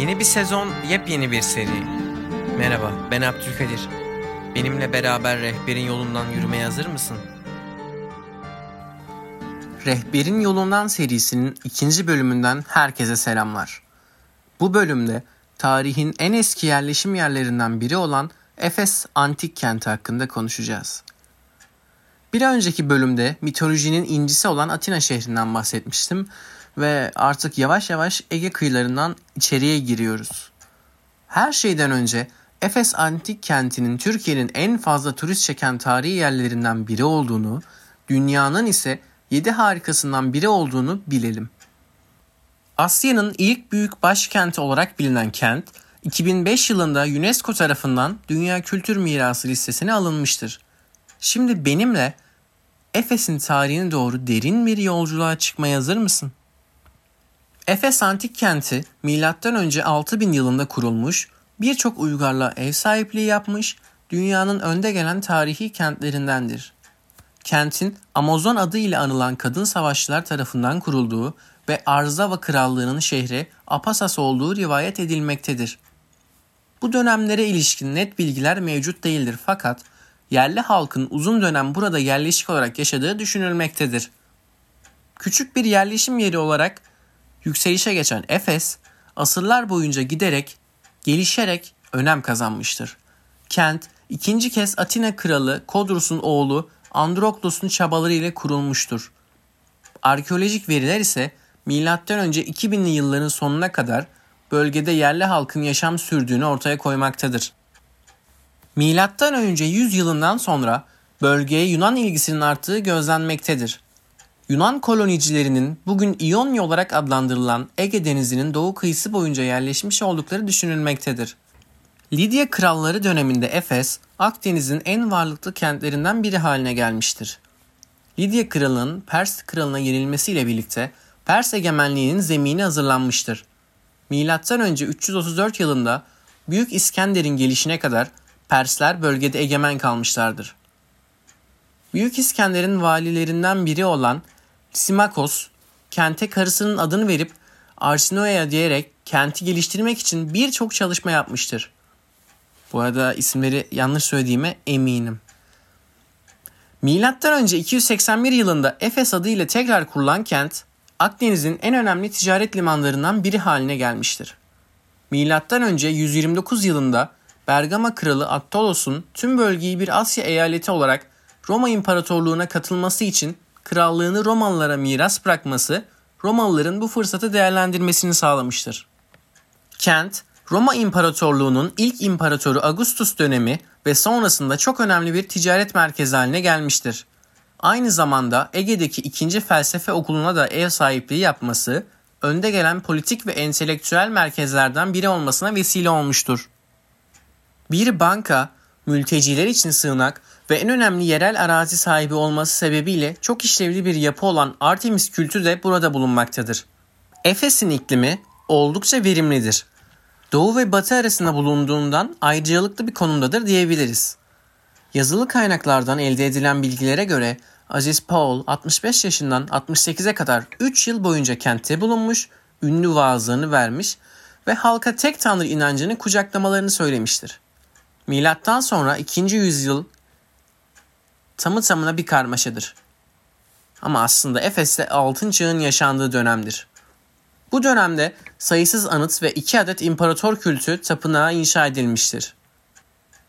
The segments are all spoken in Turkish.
Yeni bir sezon, yepyeni bir seri. Merhaba, ben Abdülkadir. Benimle beraber rehberin yolundan yürümeye hazır mısın? Rehberin Yolundan serisinin 2. bölümünden herkese selamlar. Bu bölümde tarihin en eski yerleşim yerlerinden biri olan Efes Antik Kenti hakkında konuşacağız. Bir önceki bölümde mitolojinin incisi olan Atina şehrinden bahsetmiştim ve artık yavaş yavaş Ege kıyılarından içeriye giriyoruz. Her şeyden önce Efes Antik Kenti'nin Türkiye'nin en fazla turist çeken tarihi yerlerinden biri olduğunu, dünyanın ise 7 harikasından biri olduğunu bilelim. Asya'nın ilk büyük başkenti olarak bilinen kent, 2005 yılında UNESCO tarafından Dünya Kültür Mirası listesine alınmıştır. Şimdi benimle Efes'in tarihine doğru derin bir yolculuğa çıkmaya hazır mısın? Efes Antik Kenti M.Ö. 6000 yılında kurulmuş, birçok uygarlığa ev sahipliği yapmış, dünyanın önde gelen tarihi kentlerindendir. Kentin Amazon adı ile anılan kadın savaşçılar tarafından kurulduğu ve Arzava Krallığı'nın şehri Apasas olduğu rivayet edilmektedir. Bu dönemlere ilişkin net bilgiler mevcut değildir fakat yerli halkın uzun dönem burada yerleşik olarak yaşadığı düşünülmektedir. Küçük bir yerleşim yeri olarak yükselişe geçen Efes, asırlar boyunca giderek, gelişerek önem kazanmıştır. Kent, ikinci kez Atina Kralı Kodrus'un oğlu Androklos'un çabaları ile kurulmuştur. Arkeolojik veriler ise M.Ö. 2000'li yılların sonuna kadar bölgede yerli halkın yaşam sürdüğünü ortaya koymaktadır. M.Ö. 100 yılından sonra bölgeye Yunan ilgisinin arttığı gözlenmektedir. Yunan kolonicilerinin bugün İyonya olarak adlandırılan Ege Denizi'nin doğu kıyısı boyunca yerleşmiş oldukları düşünülmektedir. Lidya Kralları döneminde Efes, Akdeniz'in en varlıklı kentlerinden biri haline gelmiştir. Lidya Kralı'nın Pers Kralı'na yenilmesiyle birlikte Pers egemenliğinin zemini hazırlanmıştır. M.Ö. 334 yılında Büyük İskender'in gelişine kadar Persler bölgede egemen kalmışlardır. Büyük İskender'in valilerinden biri olan Simakos, kente karısının adını verip Arsinoeia diyerek kenti geliştirmek için birçok çalışma yapmıştır. Bu arada isimleri yanlış söylediğime eminim. Milattan önce 281 yılında Efes adıyla tekrar kurulan kent, Akdeniz'in en önemli ticaret limanlarından biri haline gelmiştir. Milattan önce 129 yılında Bergama Kralı Aktolos'un tüm bölgeyi bir Asya eyaleti olarak Roma İmparatorluğu'na katılması için krallığını Romalılara miras bırakması, Romalıların bu fırsatı değerlendirmesini sağlamıştır. Kent, Roma İmparatorluğu'nun ilk imparatoru Augustus dönemi ve sonrasında çok önemli bir ticaret merkezi haline gelmiştir. Aynı zamanda Ege'deki 2. Felsefe Okulu'na da ev sahipliği yapması, önde gelen politik ve entelektüel merkezlerden biri olmasına vesile olmuştur. Bir banka, mülteciler için sığınak ve en önemli yerel arazi sahibi olması sebebiyle çok işlevli bir yapı olan Artemis kültü de burada bulunmaktadır. Efes'in iklimi oldukça verimlidir. Doğu ve batı arasında bulunduğundan ayrıcalıklı bir konumdadır diyebiliriz. Yazılı kaynaklardan elde edilen bilgilere göre Aziz Paul 65 yaşından 68'e kadar 3 yıl boyunca kentte bulunmuş, ünlü vaazlarını vermiş ve halka tek tanrı inancını kucaklamalarını söylemiştir. Milattan sonra 2. yüzyıl tamı tamına bir karmaşadır. Ama aslında Efes'te altın çağın yaşandığı dönemdir. Bu dönemde sayısız anıt ve 2 adet imparator kültü tapınağı inşa edilmiştir.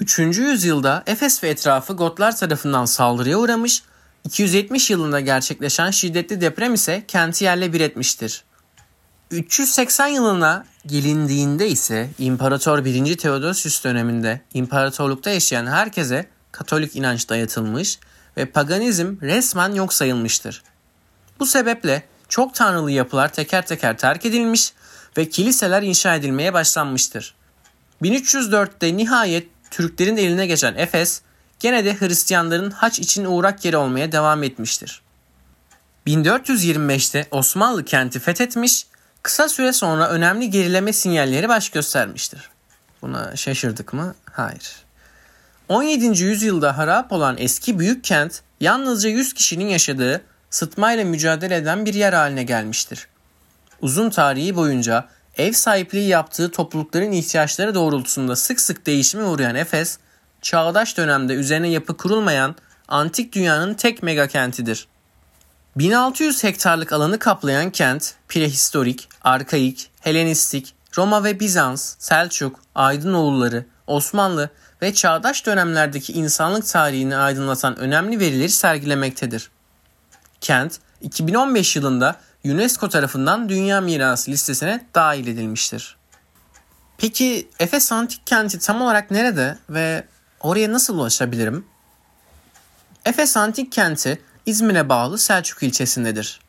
3. yüzyılda Efes ve etrafı Gotlar tarafından saldırıya uğramış, 270 yılında gerçekleşen şiddetli deprem ise kenti yerle bir etmiştir. 380 yılına gelindiğinde ise İmparator 1. Theodosius döneminde imparatorlukta yaşayan herkese Katolik inanç dayatılmış ve paganizm resmen yok sayılmıştır. Bu sebeple çok tanrılı yapılar teker teker terk edilmiş ve kiliseler inşa edilmeye başlanmıştır. 1304'te nihayet Türklerin eline geçen Efes, gene de Hristiyanların haç için uğrak yeri olmaya devam etmiştir. 1425'te Osmanlı kenti fethetmiş, kısa süre sonra önemli gerileme sinyalleri baş göstermiştir. Buna şaşırdık mı? Hayır. 17. yüzyılda harap olan eski büyük kent, yalnızca 100 kişinin yaşadığı, sıtmayla mücadele eden bir yer haline gelmiştir. Uzun tarihi boyunca ev sahipliği yaptığı toplulukların ihtiyaçları doğrultusunda sık sık değişime uğrayan Efes, çağdaş dönemde üzerine yapı kurulmayan antik dünyanın tek mega kentidir. 1600 hektarlık alanı kaplayan kent, prehistorik, arkaik, Helenistik, Roma ve Bizans, Selçuk, Aydınoğulları, Osmanlı ve çağdaş dönemlerdeki insanlık tarihini aydınlatan önemli verileri sergilemektedir. Kent, 2015 yılında UNESCO tarafından Dünya Mirası listesine dahil edilmiştir. Peki Efes Antik Kenti tam olarak nerede ve oraya nasıl ulaşabilirim? Efes Antik Kenti İzmir'e bağlı Selçuk ilçesindedir.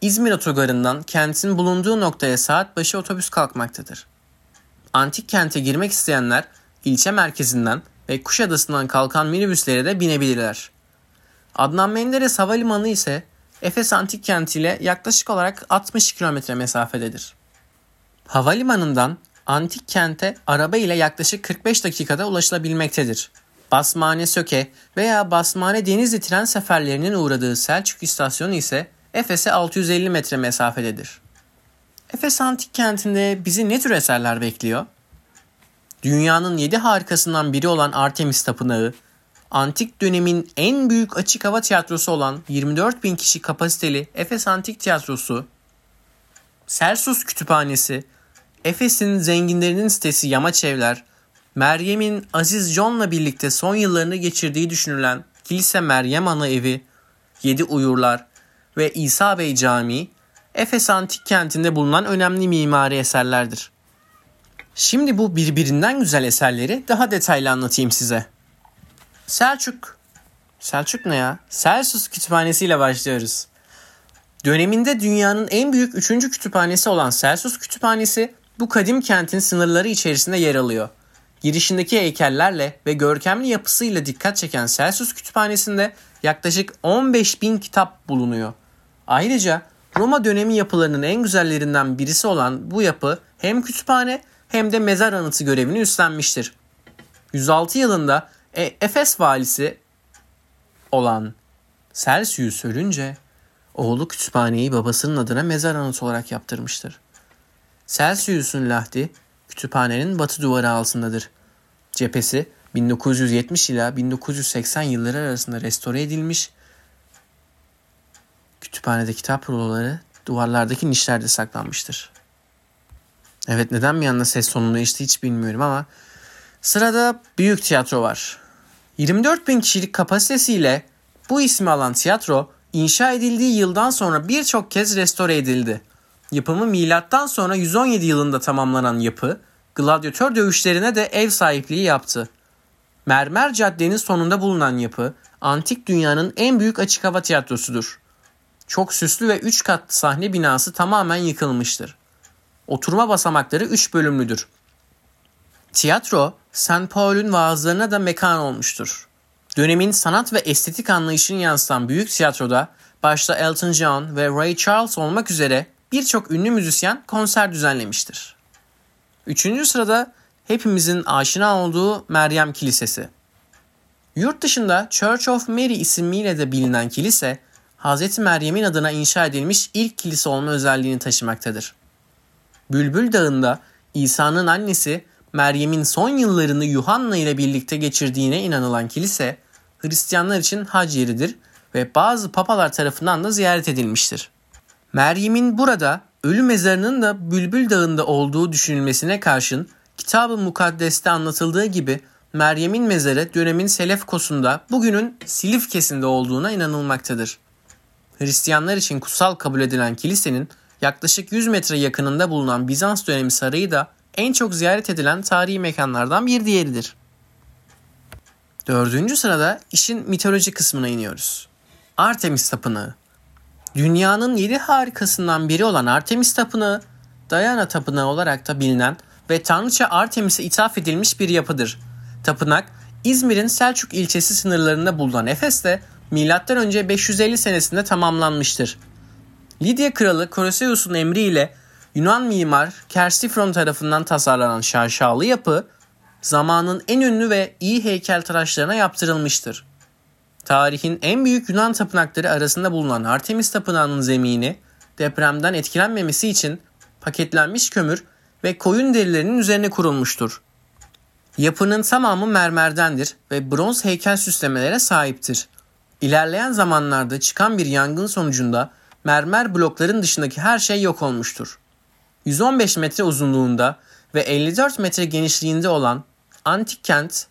İzmir otogarından kentin bulunduğu noktaya saat başı otobüs kalkmaktadır. Antik kente girmek isteyenler ilçe merkezinden ve Kuşadası'ndan kalkan minibüslere de binebilirler. Adnan Menderes Havalimanı ise Efes Antik Kenti ile yaklaşık olarak 60 kilometre mesafededir. Havalimanından antik kente araba ile yaklaşık 45 dakikada ulaşılabilmektedir. Basmane Söke veya Basmane Denizli tren seferlerinin uğradığı Selçuk istasyonu ise Efes'e 650 metre mesafededir. Efes Antik Kenti'nde bizi ne tür eserler bekliyor? Dünyanın 7 harikasından biri olan Artemis Tapınağı, antik dönemin en büyük açık hava tiyatrosu olan 24.000 kişi kapasiteli Efes Antik Tiyatrosu, Celsus Kütüphanesi, Efes'in zenginlerinin sitesi Yamaçevler, Meryem'in Aziz John'la birlikte son yıllarını geçirdiği düşünülen Kilise Meryem Ana Evi, 7 Uyurlar ve İsa Bey Camii, Efes Antik Kenti'nde bulunan önemli mimari eserlerdir. Şimdi bu birbirinden güzel eserleri daha detaylı anlatayım size. Selçuk ne ya? Celsus Kütüphanesi ile başlıyoruz. Döneminde dünyanın en büyük 3. kütüphanesi olan Celsus Kütüphanesi bu kadim kentin sınırları içerisinde yer alıyor. Girişindeki heykellerle ve görkemli yapısıyla dikkat çeken Celsus Kütüphanesi'nde yaklaşık 15.000 kitap bulunuyor. Ayrıca Roma dönemi yapılarının en güzellerinden birisi olan bu yapı hem kütüphane hem de mezar anıtı görevini üstlenmiştir. 106 yılında Efes valisi olan Celsus ölünce oğlu kütüphaneyi babasının adına mezar anıtı olarak yaptırmıştır. Celsus'un lahdi kütüphanenin batı duvarı altındadır. Cephesi 1970 ila 1980 yılları arasında restore edilmiş. Kütüphanede kitap ruloları duvarlardaki nişlerde saklanmıştır. Evet, neden bir anda ses sonunu işte hiç bilmiyorum ama sırada büyük tiyatro var. 24.000 kişilik kapasitesiyle bu ismi alan tiyatro inşa edildiği yıldan sonra birçok kez restore edildi. Yapımı milattan sonra 117 yılında tamamlanan yapı, gladyatör dövüşlerine de ev sahipliği yaptı. Mermer Cadde'nin sonunda bulunan yapı, antik dünyanın en büyük açık hava tiyatrosudur. Çok süslü ve 3 katlı sahne binası tamamen yıkılmıştır. Oturma basamakları 3 bölümlüdür. Tiyatro, Saint Paul'ün vaazlarına da mekan olmuştur. Dönemin sanat ve estetik anlayışını yansıtan büyük tiyatroda, başta Elton John ve Ray Charles olmak üzere birçok ünlü müzisyen konser düzenlemiştir. 3. sırada hepimizin aşina olduğu Meryem Kilisesi. Yurt dışında Church of Mary ismiyle de bilinen kilise, Hz. Meryem'in adına inşa edilmiş ilk kilise olma özelliğini taşımaktadır. Bülbül Dağı'nda İsa'nın annesi Meryem'in son yıllarını Yuhanna ile birlikte geçirdiğine inanılan kilise, Hristiyanlar için hac yeridir ve bazı papalar tarafından da ziyaret edilmiştir. Meryem'in burada ölü mezarının da Bülbül Dağı'nda olduğu düşünülmesine karşın Kitab-ı Mukaddes'te anlatıldığı gibi Meryem'in mezarı dönemin Selefkos'unda bugünün Silifkes'inde olduğuna inanılmaktadır. Hristiyanlar için kutsal kabul edilen kilisenin yaklaşık 100 metre yakınında bulunan Bizans dönemi sarayı da en çok ziyaret edilen tarihi mekanlardan bir diğeridir. 4. sırada işin mitoloji kısmına iniyoruz. Artemis Tapınağı. Dünyanın 7 harikasından biri olan Artemis Tapınağı, Diana Tapınağı olarak da bilinen ve tanrıça Artemis'e ithaf edilmiş bir yapıdır. Tapınak, İzmir'in Selçuk ilçesi sınırlarında bulunan Efes'te M.Ö. 550 senesinde tamamlanmıştır. Lidya Kralı Theodosius'un emriyle Yunan mimar Kersifron tarafından tasarlanan şaşalı yapı, zamanın en ünlü ve iyi heykeltıraşlarına yaptırılmıştır. Tarihin en büyük Yunan tapınakları arasında bulunan Artemis Tapınağı'nın zemini, depremden etkilenmemesi için paketlenmiş kömür ve koyun derilerinin üzerine kurulmuştur. Yapının tamamı mermerdendir ve bronz heykel süslemelere sahiptir. İlerleyen zamanlarda çıkan bir yangın sonucunda mermer blokların dışındaki her şey yok olmuştur. 115 metre uzunluğunda ve 54 metre genişliğinde olan antik kent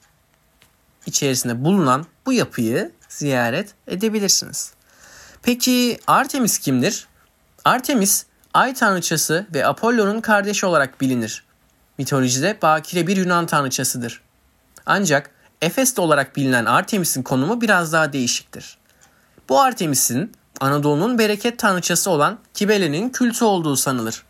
içerisinde bulunan bu yapıyı ziyaret edebilirsiniz. Peki Artemis kimdir? Artemis, Ay tanrıçası ve Apollo'nun kardeşi olarak bilinir. Mitolojide bakire bir Yunan tanrıçasıdır. Ancak Efes'te olarak bilinen Artemis'in konumu biraz daha değişiktir. Bu Artemis'in Anadolu'nun bereket tanrıçası olan Kibele'nin kültü olduğu sanılır.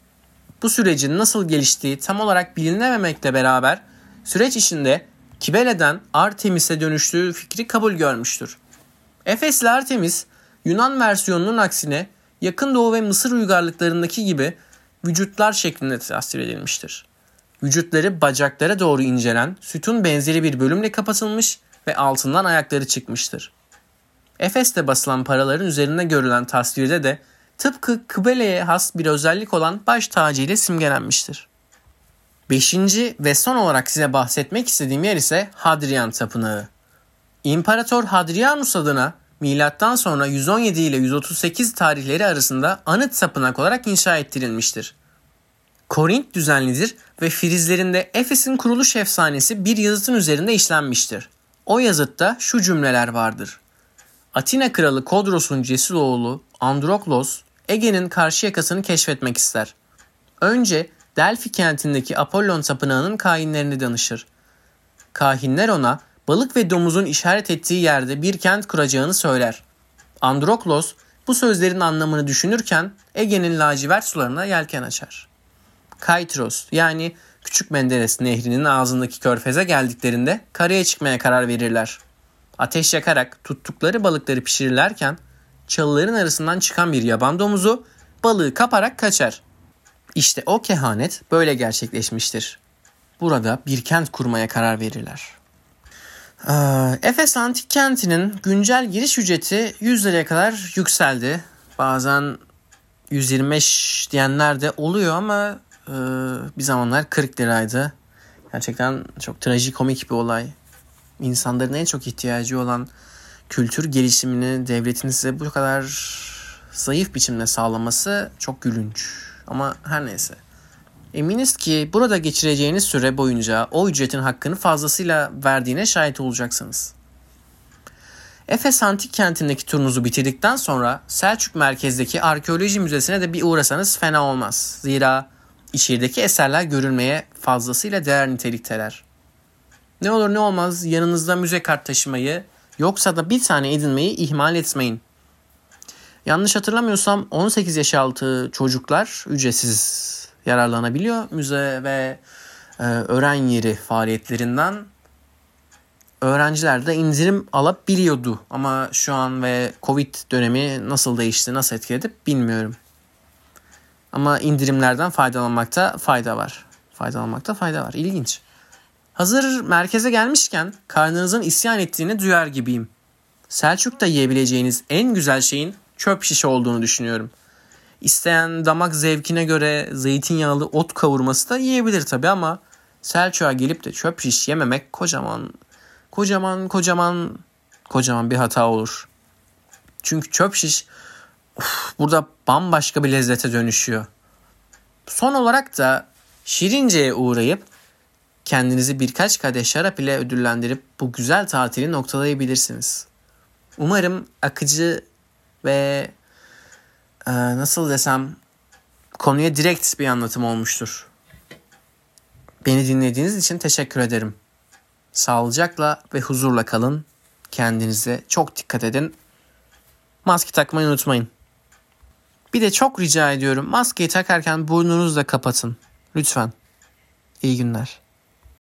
Bu sürecin nasıl geliştiği tam olarak bilinememekle beraber süreç içinde Kibele'den Artemis'e dönüştüğü fikri kabul görmüştür. Efesli Artemis, Yunan versiyonunun aksine Yakın Doğu ve Mısır uygarlıklarındaki gibi vücutlar şeklinde tasvir edilmiştir. Vücutları bacaklara doğru incelen sütun benzeri bir bölümle kapatılmış ve altından ayakları çıkmıştır. Efes'te basılan paraların üzerinde görülen tasvirde de tıpkı Kibele'ye has bir özellik olan baş tacı ile simgelenmiştir. 5. ve son olarak size bahsetmek istediğim yer ise Hadrian Tapınağı. İmparator Hadrianus adına milattan sonra 117 ile 138 tarihleri arasında anıt tapınak olarak inşa ettirilmiştir. Korint düzenlidir ve frizlerinde Efes'in kuruluş efsanesi bir yazıtın üzerinde işlenmiştir. O yazıtta şu cümleler vardır: Atina kralı Kodros'un cesur oğlu Androklos, Ege'nin karşı yakasını keşfetmek ister. Önce Delfi kentindeki Apollon tapınağının kahinlerine danışır. Kahinler ona balık ve domuzun işaret ettiği yerde bir kent kuracağını söyler. Androklos bu sözlerin anlamını düşünürken Ege'nin lacivert sularına yelken açar. Kaitros, yani Küçük Menderes nehrinin ağzındaki körfeze geldiklerinde karaya çıkmaya karar verirler. Ateş yakarak tuttukları balıkları pişirirlerken çalıların arasından çıkan bir yaban domuzu balığı kaparak kaçar. İşte o kehanet böyle gerçekleşmiştir. Burada bir kent kurmaya karar verirler. Efes Antik Kenti'nin güncel giriş ücreti 100 liraya kadar yükseldi. Bazen 125 diyenler de oluyor ama bir zamanlar 40 liraydı. Gerçekten çok trajikomik bir olay. İnsanların en çok ihtiyacı olan kültür gelişimini devletin size bu kadar zayıf biçimde sağlaması çok gülünç. Ama her neyse. Eminiz ki burada geçireceğiniz süre boyunca o ücretin hakkını fazlasıyla verdiğine şahit olacaksınız. Efes Antik Kenti'ndeki turunuzu bitirdikten sonra Selçuk merkezdeki arkeoloji müzesine de bir uğrasanız fena olmaz. Zira içerideki eserler görülmeye fazlasıyla değer nitelikteler. Ne olur ne olmaz yanınızda müze kart taşımayı, yoksa da bir tane edinmeyi ihmal etmeyin. Yanlış hatırlamıyorsam 18 yaş altı çocuklar ücretsiz yararlanabiliyor. Müze ve öğren yeri faaliyetlerinden öğrenciler de indirim alabiliyordu. Ama şu an ve Covid dönemi nasıl değişti, nasıl etkiledi bilmiyorum. Ama indirimlerden faydalanmakta fayda var. İlginç. Hazır merkeze gelmişken karnınızın isyan ettiğini duyar gibiyim. Selçuk'ta yiyebileceğiniz en güzel şeyin çöp şişe olduğunu düşünüyorum. İsteyen damak zevkine göre zeytinyağlı ot kavurması da yiyebilir tabii ama Selçuk'a gelip de çöp şiş yememek kocaman bir hata olur. Çünkü çöp şiş burada bambaşka bir lezzete dönüşüyor. Son olarak da Şirince'ye uğrayıp kendinizi birkaç kadeh şarap ile ödüllendirip bu güzel tatili noktalayabilirsiniz. Umarım akıcı ve konuya direkt bir anlatım olmuştur. Beni dinlediğiniz için teşekkür ederim. Sağlıcakla ve huzurla kalın. Kendinize çok dikkat edin. Maske takmayı unutmayın. Bir de çok rica ediyorum, maskeyi takarken burnunuzu da kapatın. Lütfen. İyi günler.